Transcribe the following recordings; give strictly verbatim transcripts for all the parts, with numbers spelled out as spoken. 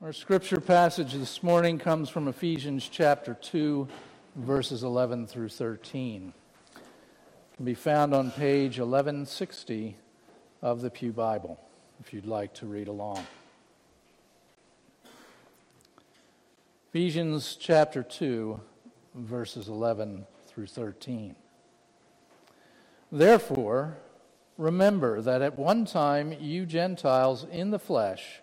Our scripture passage this morning comes from Ephesians chapter two, verses eleven through thirteen. It can be found on page eleven sixty of the Pew Bible, if you'd like to read along. Ephesians chapter two, verses eleven through thirteen. Therefore, remember that at one time you Gentiles in the flesh,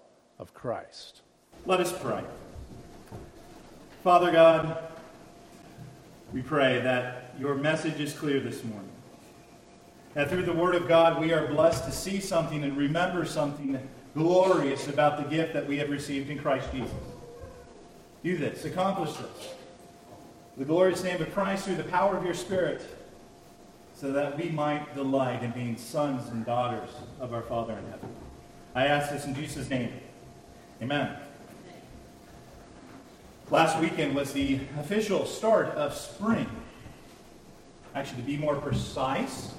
of Christ. Let us pray. Father God, we pray that your message is clear this morning, that through the word of God we are blessed to see something and remember something glorious about the gift that we have received in Christ Jesus. Do this, accomplish this, in the glorious name of Christ through the power of your Spirit, so that we might delight in being sons and daughters of our Father in heaven. I ask this in Jesus' name. Amen. Last weekend was the official start of spring. Actually, to be more precise,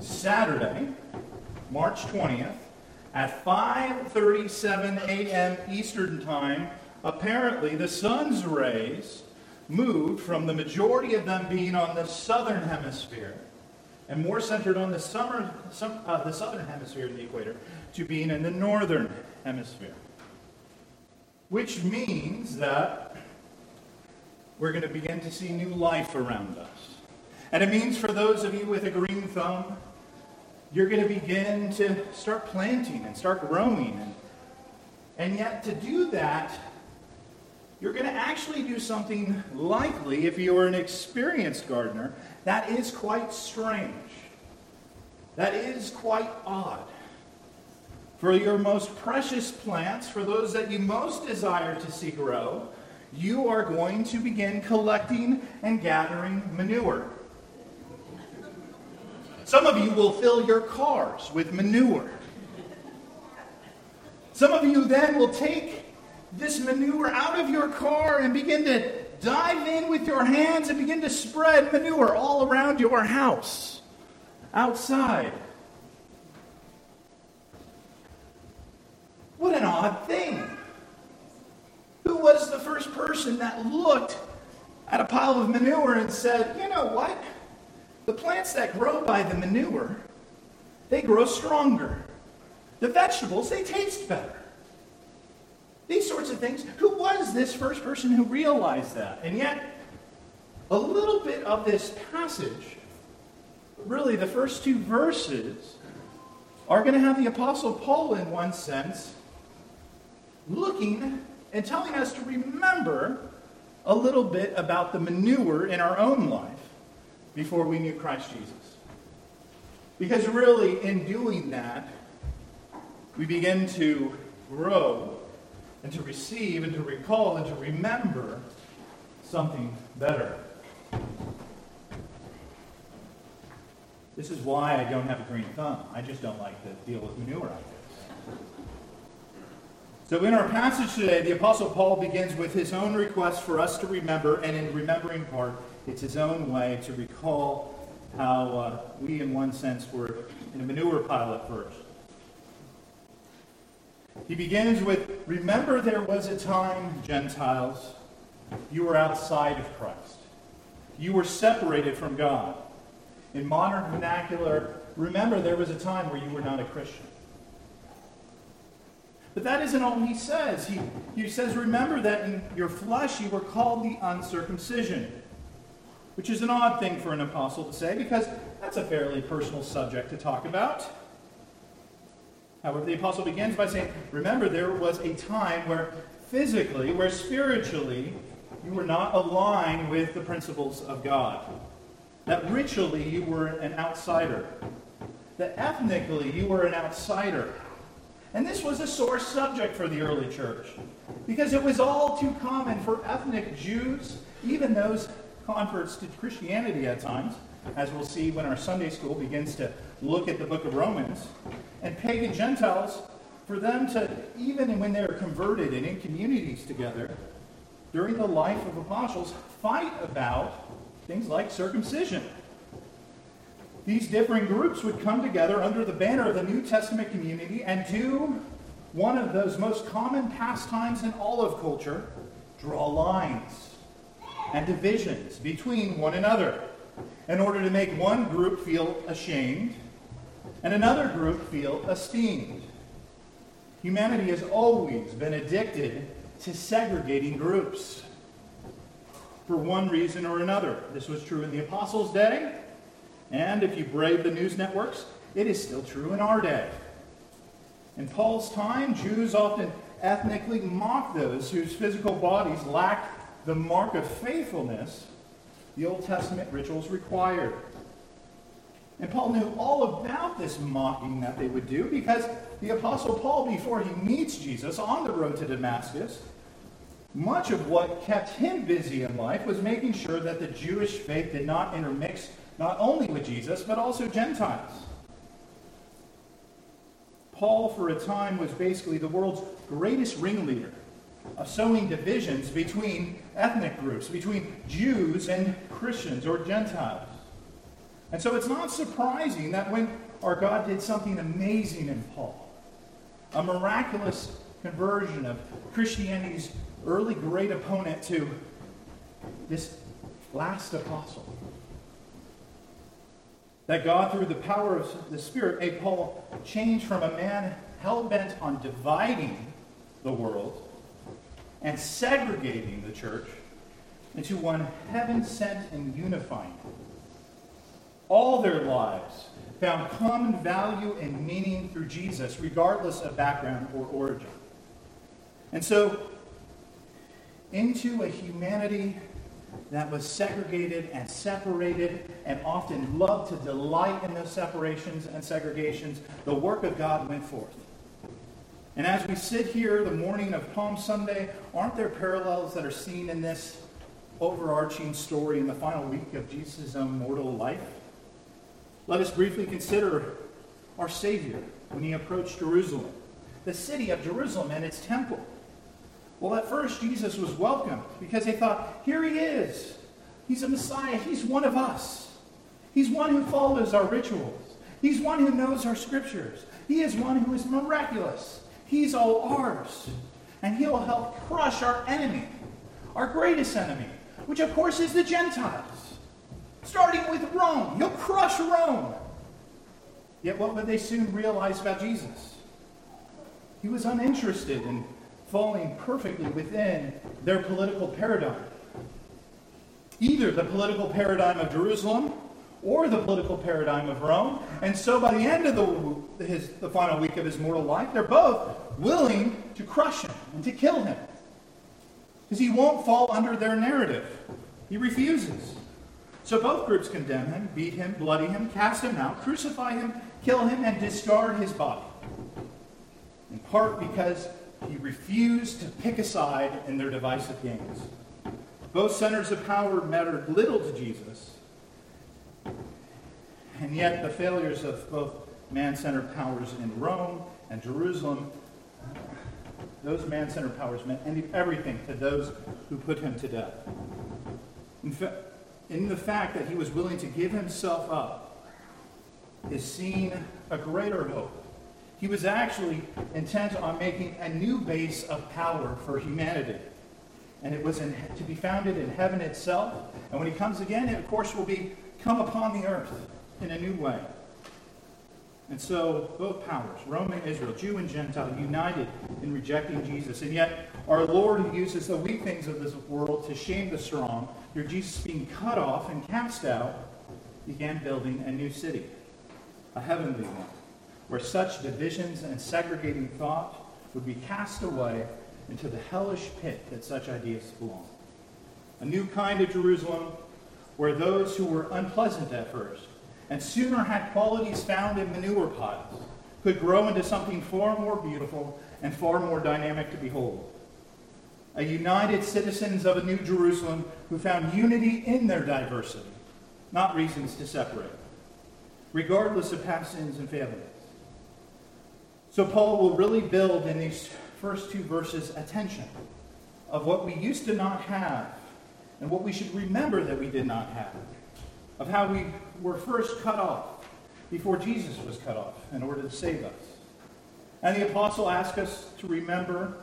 Saturday, March twentieth, at five thirty-seven a.m. Eastern Time, apparently the sun's rays moved from the majority of them being on the southern hemisphere and more centered on the, summer, uh, the southern hemisphere of the equator to being in the northern hemisphere. Which means that we're going to begin to see new life around us. And it means for those of you with a green thumb, you're going to begin to start planting and start growing. And, and yet to do that, you're going to actually do something likely, if you are an experienced gardener, that is quite strange. That is quite odd. For your most precious plants, for those that you most desire to see grow, you are going to begin collecting and gathering manure. Some of you will fill your cars with manure. Some of you then will take this manure out of your car and begin to dive in with your hands and begin to spread manure all around your house, outside. What an odd thing. Who was the first person that looked at a pile of manure and said, you know what? The plants that grow by the manure, they grow stronger. The vegetables, they taste better. These sorts of things. Who was this first person who realized that? And yet, a little bit of this passage, really the first two verses, are going to have the Apostle Paul, in one sense, looking and telling us to remember a little bit about the manure in our own life before we knew Christ Jesus. Because really, in doing that, we begin to grow and to receive and to recall and to remember something better. This is why I don't have a green thumb. I just don't like to deal with manure like this. So in our passage today, the Apostle Paul begins with his own request for us to remember, and in remembering part, it's his own way to recall how uh, we, in one sense, were in a manure pile at first. He begins with, remember there was a time, Gentiles, you were outside of Christ. You were separated from God. In modern vernacular, remember there was a time where you were not a Christian. But that isn't all he says. He, he says, remember that in your flesh you were called the uncircumcision, which is an odd thing for an apostle to say because that's a fairly personal subject to talk about. However, the apostle begins by saying, remember there was a time where physically, where spiritually, you were not aligned with the principles of God. That ritually you were an outsider. That ethnically you were an outsider. And this was a sore subject for the early church, because it was all too common for ethnic Jews, even those converts to Christianity at times, as we'll see when our Sunday school begins to look at the book of Romans, and pagan Gentiles, for them to, even when they're converted and in communities together, during the life of apostles, fight about things like circumcision. These differing groups would come together under the banner of the New Testament community and do one of those most common pastimes in all of culture, draw lines and divisions between one another in order to make one group feel ashamed and another group feel esteemed. Humanity has always been addicted to segregating groups for one reason or another. This was true in the apostles' day, and if you brave the news networks, it is still true in our day. In Paul's time, Jews often ethnically mocked those whose physical bodies lacked the mark of faithfulness the Old Testament rituals required. And Paul knew all about this mocking that they would do, because the Apostle Paul, before he meets Jesus on the road to Damascus, much of what kept him busy in life was making sure that the Jewish faith did not intermix not only with Jesus, but also Gentiles. Paul, for a time, was basically the world's greatest ringleader of sowing divisions between ethnic groups, between Jews and Christians or Gentiles. And so it's not surprising that when our God did something amazing in Paul, a miraculous conversion of Christianity's early great opponent to this last apostle, that God, through the power of the Spirit, made Paul change from a man hell-bent on dividing the world and segregating the church into one heaven-sent and unifying. All their lives found common value and meaning through Jesus, regardless of background or origin. And so, into a humanity that was segregated and separated and often loved to delight in those separations and segregations, the work of God went forth. And as we sit here the morning of Palm Sunday, aren't there parallels that are seen in this overarching story in the final week of Jesus' own mortal life? Let us briefly consider our Savior when he approached Jerusalem, the city of Jerusalem and its temple. Well, at first, Jesus was welcomed because they thought, here he is. He's a Messiah. He's one of us. He's one who follows our rituals. He's one who knows our scriptures. He is one who is miraculous. He's all ours. And he'll help crush our enemy, our greatest enemy, which of course is the Gentiles. Starting with Rome. He'll crush Rome. Yet what would they soon realize about Jesus? He was uninterested in falling perfectly within their political paradigm. Either the political paradigm of Jerusalem or the political paradigm of Rome. And so by the end of the, his, the final week of his mortal life, they're both willing to crush him and to kill him, because he won't fall under their narrative. He refuses. So both groups condemn him, beat him, bloody him, cast him out, crucify him, kill him, and discard his body. In part because he refused to pick a side in their divisive games. Both centers of power mattered little to Jesus, and yet the failures of both man-centered powers in Rome and Jerusalem, those man-centered powers meant everything to those who put him to death. In, fa- in the fact that he was willing to give himself up is seen a greater hope. He was actually intent on making a new base of power for humanity. And it was in, to be founded in heaven itself. And when he comes again, it, of course, will be come upon the earth in a new way. And so both powers, Rome and Israel, Jew and Gentile, united in rejecting Jesus. And yet our Lord, who uses the weak things of this world to shame the strong, through Jesus being cut off and cast out, began building a new city, a heavenly one, where such divisions and segregating thought would be cast away into the hellish pit that such ideas belong. A new kind of Jerusalem where those who were unpleasant at first and sooner had qualities found in manure piles could grow into something far more beautiful and far more dynamic to behold. A united citizens of a new Jerusalem who found unity in their diversity, not reasons to separate, regardless of past sins and failings. So Paul will really build in these first two verses a tension of what we used to not have and what we should remember that we did not have, of how we were first cut off before Jesus was cut off in order to save us. And the apostle asked us to remember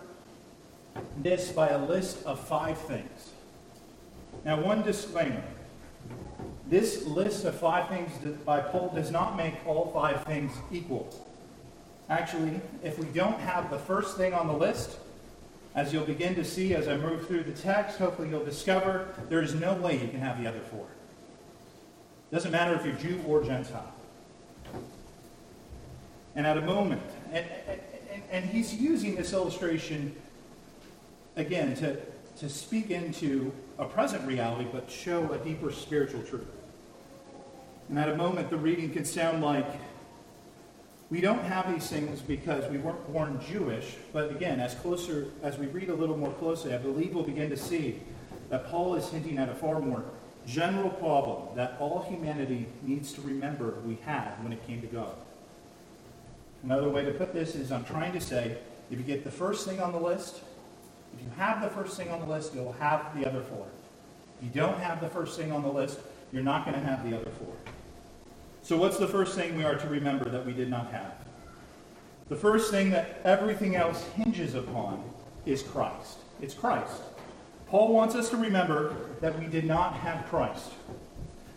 this by a list of five things. Now, one disclaimer. This list of five things by Paul does not make all five things equal. Actually, if we don't have the first thing on the list, as you'll begin to see as I move through the text, hopefully you'll discover there is no way you can have the other four. It doesn't matter if you're Jew or Gentile. And at a moment, and, and, and he's using this illustration again, to, to speak into a present reality, but show a deeper spiritual truth. And at a moment, the reading can sound like, we don't have these things because we weren't born Jewish, but again, as closer as we read a little more closely, I believe we'll begin to see that Paul is hinting at a far more general problem that all humanity needs to remember we had when it came to God. Another way to put this is I'm trying to say, if you get the first thing on the list, if you have the first thing on the list, you'll have the other four. If you don't have the first thing on the list, you're not going to have the other four. So what's the first thing we are to remember that we did not have? The first thing that everything else hinges upon is Christ. It's Christ. Paul wants us to remember that we did not have Christ.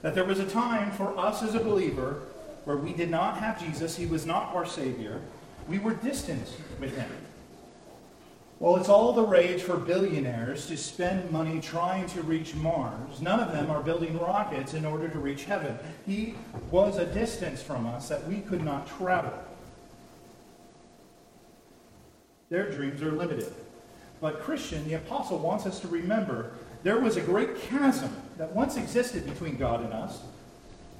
That there was a time for us as a believer where we did not have Jesus. He was not our Savior. We were distant with him. While it's all the rage for billionaires to spend money trying to reach Mars, none of them are building rockets in order to reach heaven. He was a distance from us that we could not travel. Their dreams are limited. But Christian, the apostle, wants us to remember there was a great chasm that once existed between God and us.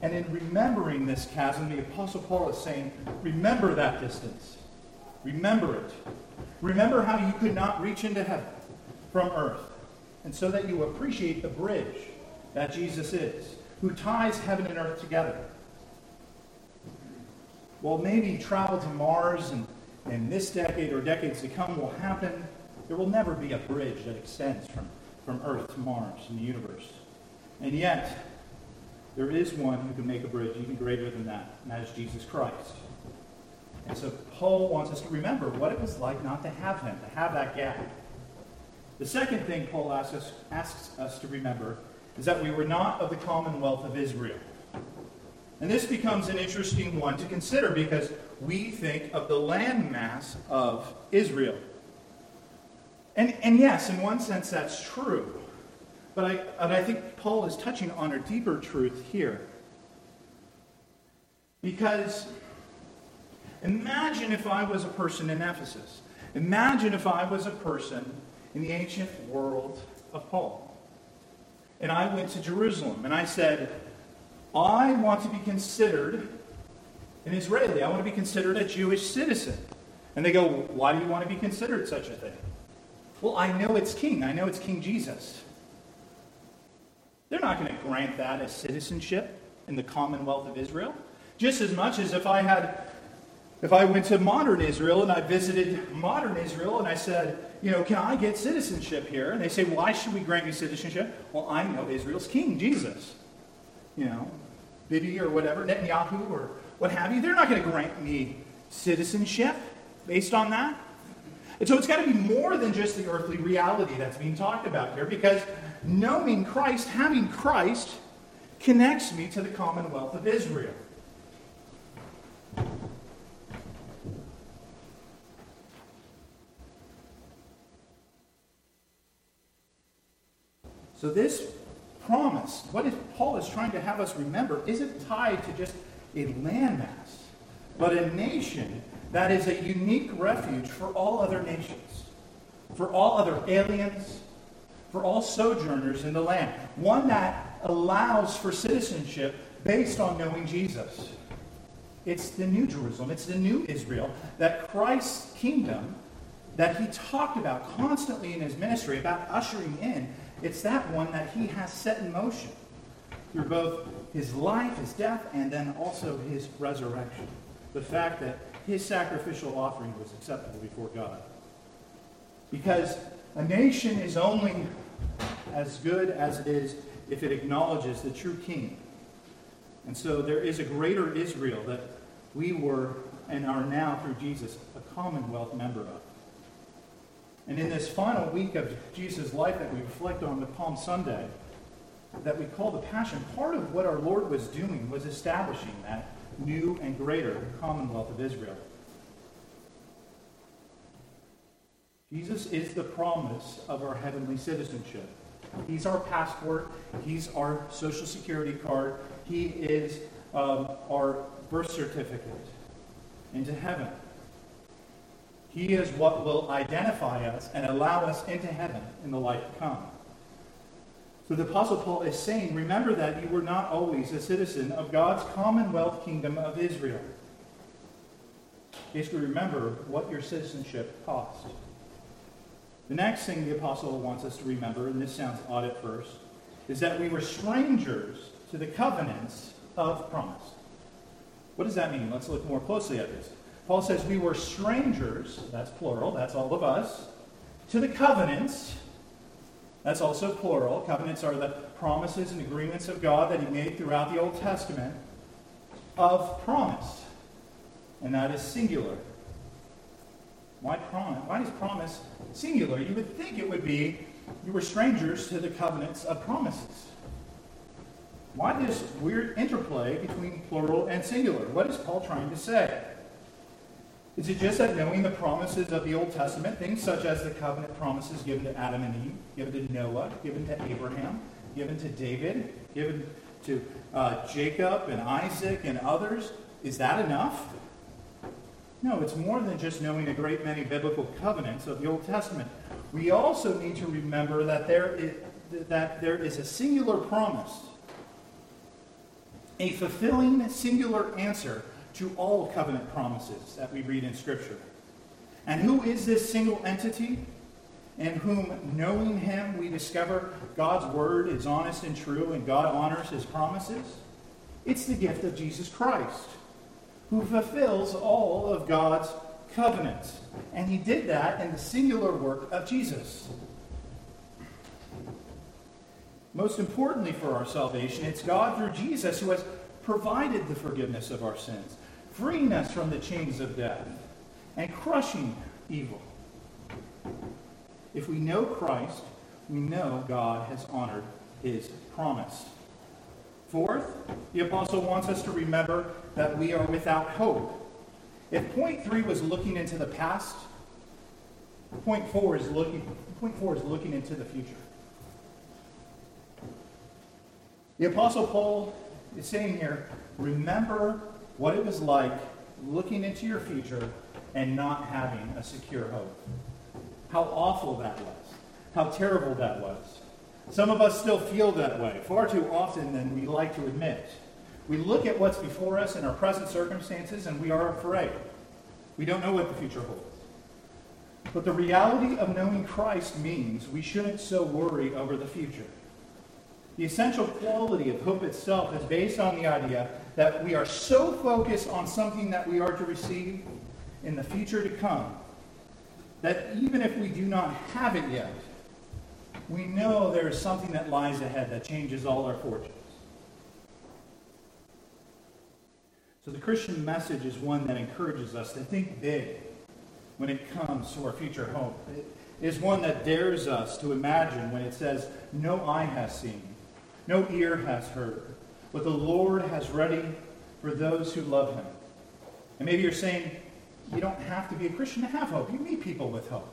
And in remembering this chasm, the apostle Paul is saying, remember that distance. Remember it. Remember how you could not reach into heaven from earth, and so that you appreciate the bridge that Jesus is, who ties heaven and earth together. Well, maybe travel to Mars and, and this decade or decades to come will happen. There will never be a bridge that extends from, from earth to Mars in the universe. And yet, there is one who can make a bridge even greater than that, and that is Jesus Christ. And so Paul wants us to remember what it was like not to have him, to have that gap. The second thing Paul asks us, asks us to remember is that we were not of the commonwealth of Israel. And this becomes an interesting one to consider because we think of the landmass of Israel. And, and yes, in one sense that's true. But I, and I think Paul is touching on a deeper truth here. Because imagine if I was a person in Ephesus. Imagine if I was a person in the ancient world of Paul. And I went to Jerusalem and I said, I want to be considered an Israeli. I want to be considered a Jewish citizen. And they go, why do you want to be considered such a thing? Well, I know it's King. I know it's King Jesus. They're not going to grant that as citizenship in the Commonwealth of Israel. Just as much as if I had... If I went to modern Israel and I visited modern Israel and I said, you know, can I get citizenship here? And they say, why should we grant you citizenship? Well, I know Israel's king, Jesus. You know, Bibi or whatever, Netanyahu or what have you. They're not going to grant me citizenship based on that. And so it's got to be more than just the earthly reality that's being talked about here, because knowing Christ, having Christ, connects me to the Commonwealth of Israel. So this promise, what is Paul is trying to have us remember, isn't tied to just a landmass, but a nation that is a unique refuge for all other nations, for all other aliens, for all sojourners in the land. One that allows for citizenship based on knowing Jesus. It's the new Jerusalem. It's the new Israel, that Christ's kingdom that he talked about constantly in his ministry, about ushering in. It's that one that he has set in motion through both his life, his death, and then also his resurrection. The fact that his sacrificial offering was acceptable before God. Because a nation is only as good as it is if it acknowledges the true king. And so there is a greater Israel that we were and are now through Jesus a commonwealth member of. And in this final week of Jesus' life that we reflect on with Palm Sunday, that we call the Passion, part of what our Lord was doing was establishing that new and greater commonwealth of Israel. Jesus is the promise of our heavenly citizenship. He's our passport. He's our social security card. He is um, our birth certificate into heaven. He is what will identify us and allow us into heaven in the life to come. So the Apostle Paul is saying, remember that you were not always a citizen of God's commonwealth kingdom of Israel. Basically, remember what your citizenship cost. The next thing the Apostle wants us to remember, and this sounds odd at first, is that we were strangers to the covenants of promise. What does that mean? Let's look more closely at this. Paul says we were strangers, that's plural, that's all of us, to the covenants, that's also plural. Covenants are the promises and agreements of God that he made throughout the Old Testament of promise, and that is singular. Why promise? Why is promise singular? You would think it would be you were strangers to the covenants of promises. Why this weird interplay between plural and singular? What is Paul trying to say? Is it just that knowing the promises of the Old Testament, things such as the covenant promises given to Adam and Eve, given to Noah, given to Abraham, given to David, given to uh, Jacob and Isaac and others, is that enough? No, it's more than just knowing a great many biblical covenants of the Old Testament. We also need to remember that there is, that there is a singular promise, a fulfilling singular answer to all covenant promises that we read in Scripture. And who is this single entity in whom, knowing him, we discover God's word is honest and true and God honors his promises? It's the gift of Jesus Christ, who fulfills all of God's covenants. And he did that in the singular work of Jesus. Most importantly for our salvation, it's God through Jesus who has provided the forgiveness of our sins, freeing us from the chains of death, and crushing evil. If we know Christ, we know God has honored his promise. Fourth, the Apostle wants us to remember that we are without hope. If point three was looking into the past, point four is looking, point four is looking into the future. The Apostle Paul is saying here, remember what it was like looking into your future and not having a secure hope. How awful that was. How terrible that was. Some of us still feel that way, far too often than we like to admit. We look at what's before us in our present circumstances and we are afraid. We don't know what the future holds. But the reality of knowing Christ means we shouldn't so worry over the future. The essential quality of hope itself is based on the idea that we are so focused on something that we are to receive in the future to come, that even if we do not have it yet, we know there is something that lies ahead that changes all our fortunes. So the Christian message is one that encourages us to think big when it comes to our future hope. It is one that dares us to imagine when it says, no eye has seen, no ear has heard, what the Lord has ready for those who love him. And maybe you're saying, you don't have to be a Christian to have hope. You meet people with hope.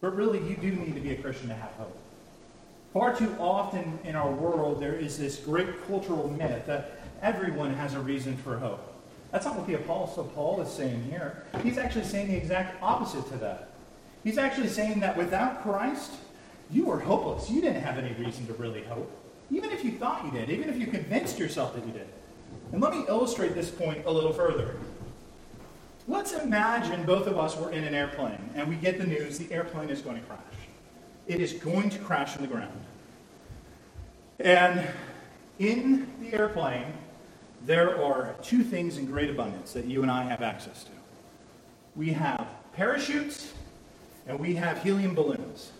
But really, you do need to be a Christian to have hope. Far too often in our world, there is this great cultural myth that everyone has a reason for hope. That's not what the Apostle Paul is saying here. He's actually saying the exact opposite to that. He's actually saying that without Christ, you were hopeless. You didn't have any reason to really hope. Even if you thought you did, even if you convinced yourself that you did, And let me illustrate this point a little further. Let's imagine both of us were in an airplane, and we get the news the airplane is going to crash. It is going to crash on the ground. And in the airplane, there are two things in great abundance that you and I have access to. We have parachutes, and we have helium balloons.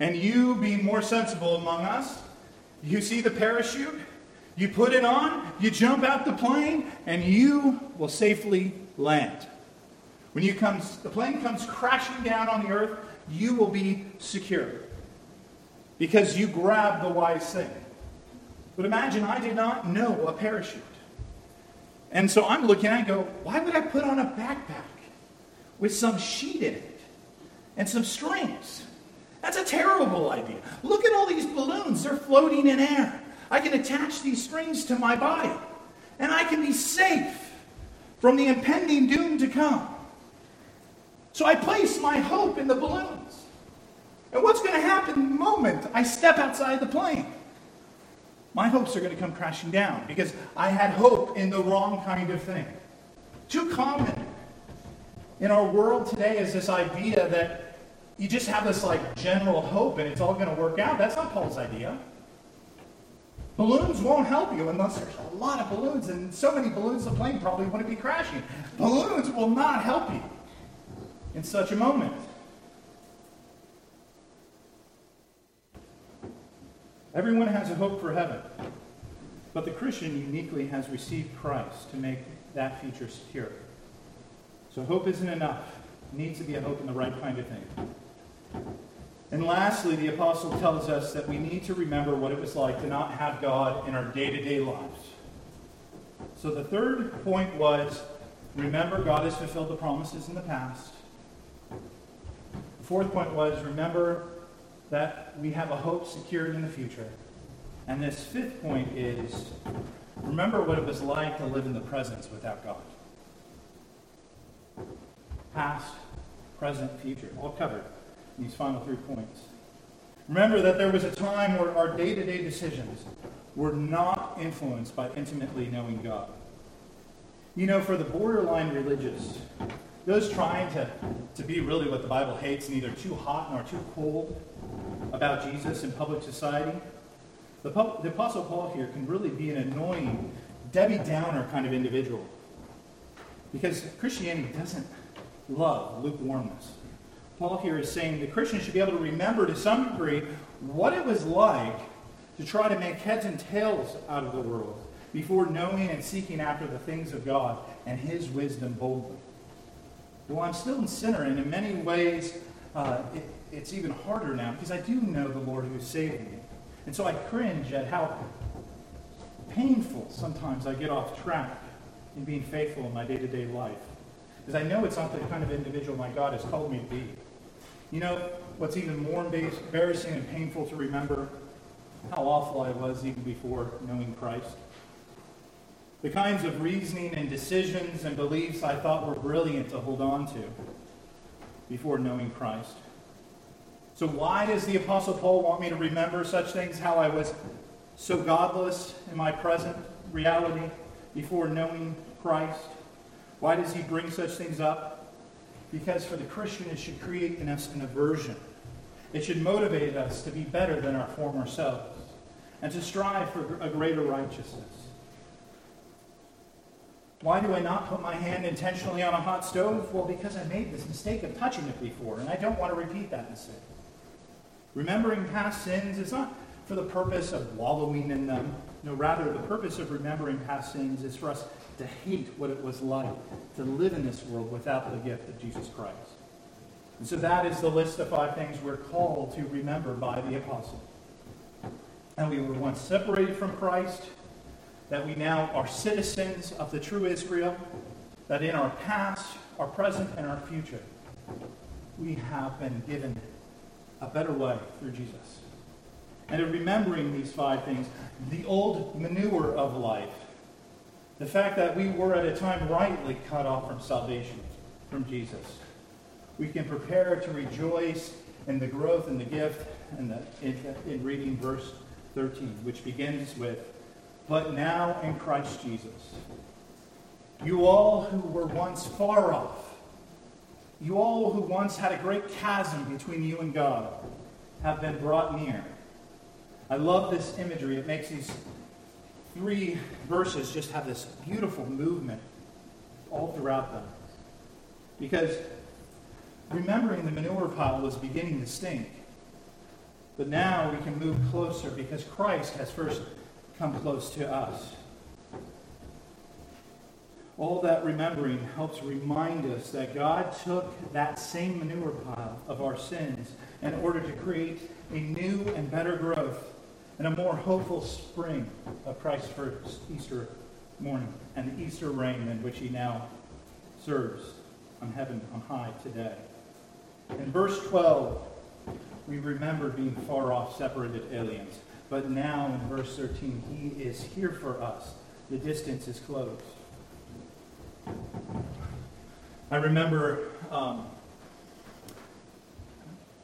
And you, being more sensible among us, you see the parachute, you put it on, you jump out the plane, and you will safely land. When you comes, the plane comes crashing down on the earth, you will be secure. Because you grabbed the wise thing. But imagine I did not know a parachute. And so I'm looking at it and go, why would I put on a backpack with some sheet in it and some strings? That's a terrible idea. Look at all these balloons. They're floating in air. I can attach these strings to my body, and I can be safe from the impending doom to come. So I place my hope in the balloons. And what's going to happen the moment I step outside the plane? My hopes are going to come crashing down because I had hope in the wrong kind of thing. Too common in our world today is this idea that you just have this like general hope and it's all going to work out. That's not Paul's idea. Balloons won't help you unless there's a lot of balloons, and so many balloons the plane probably wouldn't be crashing. Balloons will not help you in such a moment. Everyone has a hope for heaven, but the Christian uniquely has received Christ to make that future secure. So hope isn't enough. It needs to be a hope in the right kind of thing. And lastly, the apostle tells us that we need to remember what it was like to not have God in our day-to-day lives. So the third point was, remember God has fulfilled the promises in the past. The fourth point was, remember that we have a hope secured in the future. And this fifth point is, remember what it was like to live in the presence without God. Past, present, future, all covered in these final three points. Remember that there was a time where our day-to-day decisions were not influenced by intimately knowing God. You know, for the borderline religious, those trying to, to be really what the Bible hates, neither too hot nor too cold about Jesus in public society, the, pub, the Apostle Paul here can really be an annoying, Debbie Downer kind of individual. Because Christianity doesn't love lukewarmness. Paul here is saying the Christian should be able to remember to some degree what it was like to try to make heads and tails out of the world before knowing and seeking after the things of God and his wisdom boldly. Well, I'm still a sinner, and in many ways, uh, it, it's even harder now because I do know the Lord who saved me. And so I cringe at how painful sometimes I get off track in being faithful in my day-to-day life. Because I know it's not the kind of individual my God has called me to be. You know, what's even more embarrassing and painful to remember? How awful I was even before knowing Christ. The kinds of reasoning and decisions and beliefs I thought were brilliant to hold on to before knowing Christ. So why does the Apostle Paul want me to remember such things? How I was so godless in my present reality before knowing Christ? Why does he bring such things up? Because for the Christian, it should create in us an aversion. It should motivate us to be better than our former selves and to strive for a greater righteousness. Why do I not put my hand intentionally on a hot stove? Well, because I made this mistake of touching it before, and I don't want to repeat that mistake. Remembering past sins is not for the purpose of wallowing in them. No, rather, the purpose of remembering past sins is for us to hate what it was like to live in this world without the gift of Jesus Christ. And so that is the list of five things we're called to remember by the apostle. And we were once separated from Christ, that we now are citizens of the true Israel, that in our past, our present, and our future, we have been given a better way through Jesus. And in remembering these five things, the old manure of life, the fact that we were at a time rightly cut off from salvation from Jesus, we can prepare to rejoice in the growth and the gift and the, in, in reading verse thirteen, which begins with, but now in Christ Jesus. You all who were once far off, you all who once had a great chasm between you and God, have been brought near. I love this imagery. It makes these three verses just have this beautiful movement all throughout them. Because remembering the manure pile was beginning to stink. But now we can move closer because Christ has first come close to us. All that remembering helps remind us that God took that same manure pile of our sins in order to create a new and better growth and a more hopeful spring of Christ's first Easter morning and the Easter rain in which he now serves on heaven on high today. In verse twelve, we remember being far off, separated aliens. But now in verse thirteen, he is here for us. The distance is closed. I remember um,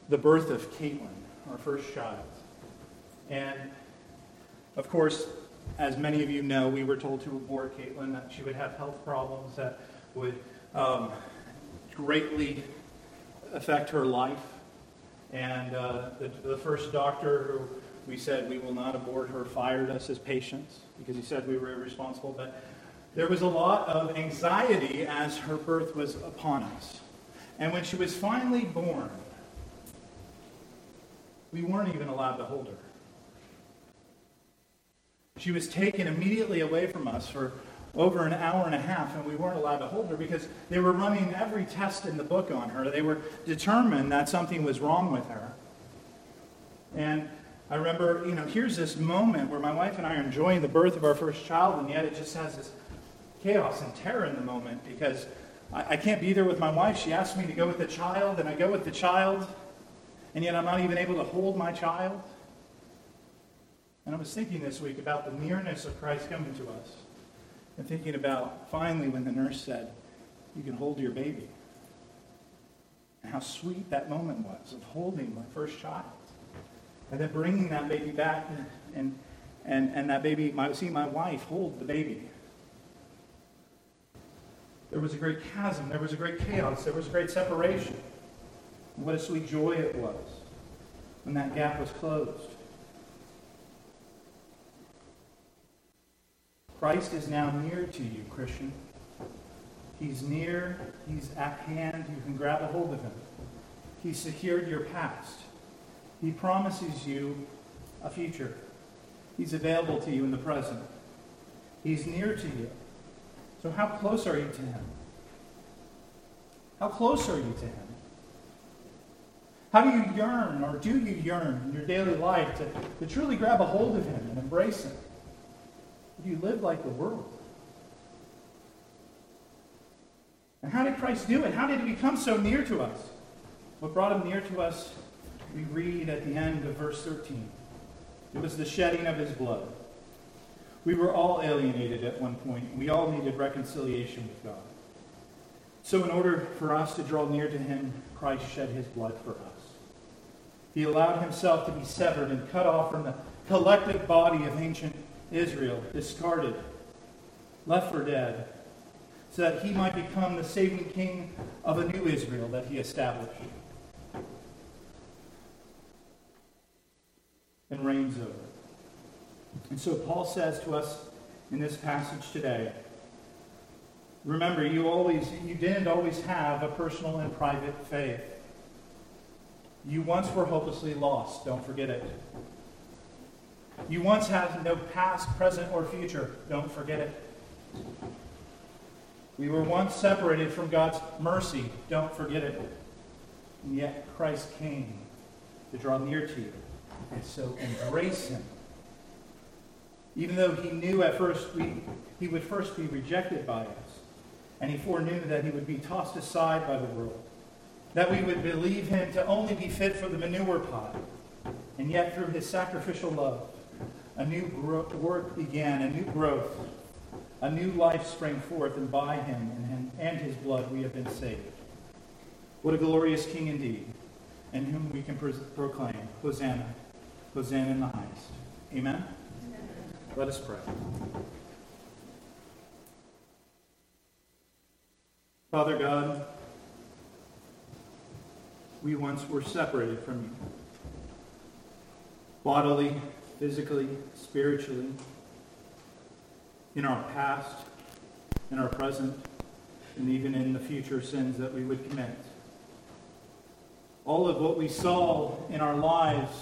the birth of Caitlin, our first child. And of course, as many of you know, we were told to abort Caitlin, that she would have health problems that would um, greatly affect her life. And uh, the, the first doctor who we said we will not abort her fired us as patients because he said we were irresponsible. But there was a lot of anxiety as her birth was upon us. And when she was finally born, we weren't even allowed to hold her. She was taken immediately away from us for over an hour and a half, and we weren't allowed to hold her because they were running every test in the book on her. They were determined that something was wrong with her. And I remember, you know, here's this moment where my wife and I are enjoying the birth of our first child, and yet it just has this chaos and terror in the moment because I, I can't be there with my wife. She asked me to go with the child, and I go with the child, and yet I'm not even able to hold my child. And I was thinking this week about the nearness of Christ coming to us. And thinking about finally when the nurse said, you can hold your baby. And how sweet that moment was of holding my first child. And then bringing that baby back and and, and that baby, my, seeing my wife hold the baby. There was a great chasm. There was a great chaos. There was a great separation. And what a sweet joy it was when that gap was closed. Christ is now near to you, Christian. He's near. He's at hand. You can grab a hold of him. He secured your past. He promises you a future. He's available to you in the present. He's near to you. So how close are you to him? How close are you to him? How do you yearn, or do you yearn in your daily life to, to truly grab a hold of him and embrace him? Do you live like the world? And how did Christ do it? How did he become so near to us? What brought him near to us, we read at the end of verse thirteen. It was the shedding of his blood. We were all alienated at one point. We all needed reconciliation with God. So in order for us to draw near to him, Christ shed his blood for us. He allowed himself to be severed and cut off from the collective body of ancient Israel, discarded, left for dead, so that he might become the saving king of a new Israel that he established and reigns over. And so Paul says to us in this passage today, remember, you always, you didn't always have a personal and private faith. You once were hopelessly lost, don't forget it. You once had no past, present, or future. Don't forget it. We were once separated from God's mercy. Don't forget it. And yet Christ came to draw near to you. And so embrace him. Even though he knew at first we, he would first be rejected by us. And he foreknew that he would be tossed aside by the world. That we would believe him to only be fit for the manure pile. And yet through his sacrificial love, a new gro- work began, a new growth, a new life sprang forth, and by him and, him and his blood we have been saved. What a glorious king indeed, in whom we can pro- proclaim, Hosanna, Hosanna in the highest. Amen? Amen. Let us pray. Father God, we once were separated from you, bodily, physically, spiritually, in our past, in our present, and even in the future sins that we would commit. All of what we saw in our lives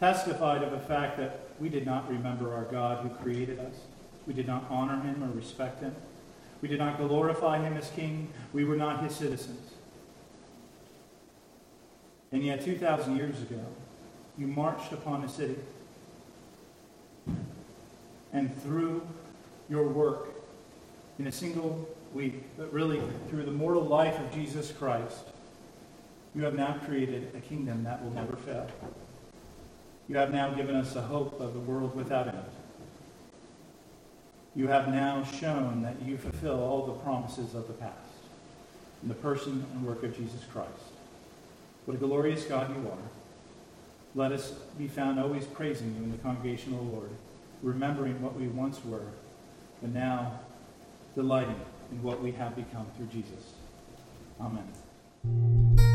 testified of the fact that we did not remember our God who created us. We did not honor him or respect him. We did not glorify him as king. We were not his citizens. And yet two thousand years ago, you marched upon a city. And through your work, in a single week, but really through the mortal life of Jesus Christ, you have now created a kingdom that will never fail. You have now given us a hope of a world without end. You have now shown that you fulfill all the promises of the past in the person and work of Jesus Christ. What a glorious God you are. Let us be found always praising you in the congregational Lord, remembering what we once were, but now delighting in what we have become through Jesus. Amen.